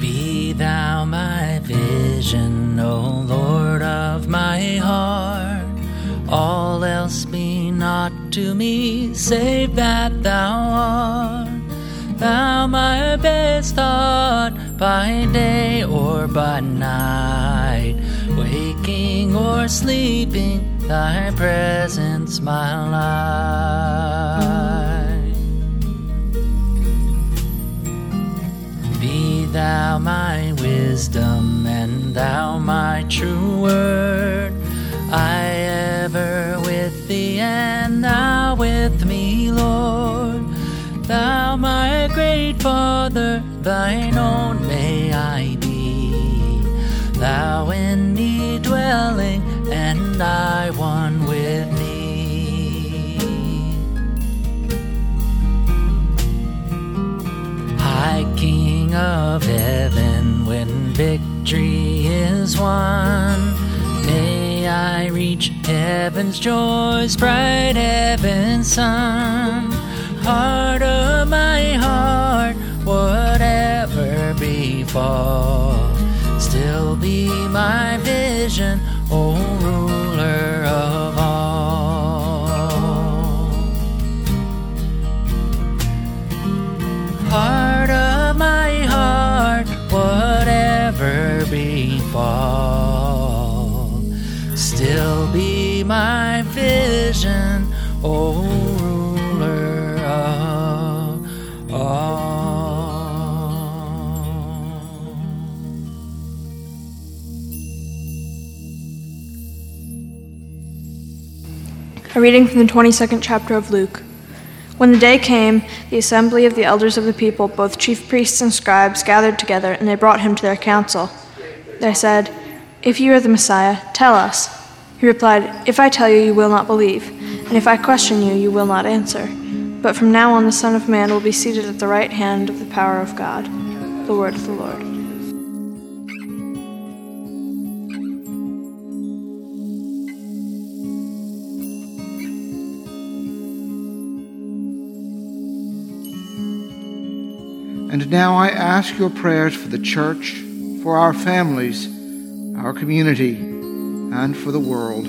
Be thou my vision, O Lord of my heart. All else be not to me, save that thou art. Thou my best thought, by day or by night, waking or sleeping, thy presence my light. Be thou my wisdom, and thou my true word. I ever with thee, and thou with me, Lord. Thou my great Father, thine own may I be. Thou in me dwelling, and I one with thee. High King of heaven, when victory is won, may I reach heaven's joys, bright heaven's sun. Heart of my heart, whatever befall, still be my vision, O ruler of all. Heart of my heart, whatever befall, still be my vision, O ruler of all. A reading from the 22nd chapter of Luke. When the day came, the assembly of the elders of the people, both chief priests and scribes, gathered together, and they brought him to their council. They said, "If you are the Messiah, tell us." He replied, "If I tell you, you will not believe, and if I question you, you will not answer. But from now on the Son of Man will be seated at the right hand of the power of God." The word of the Lord. And now I ask your prayers for the church, for our families, our community, and for the world.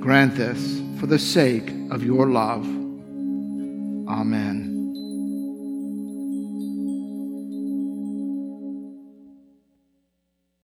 Grant this for the sake of your love. Amen.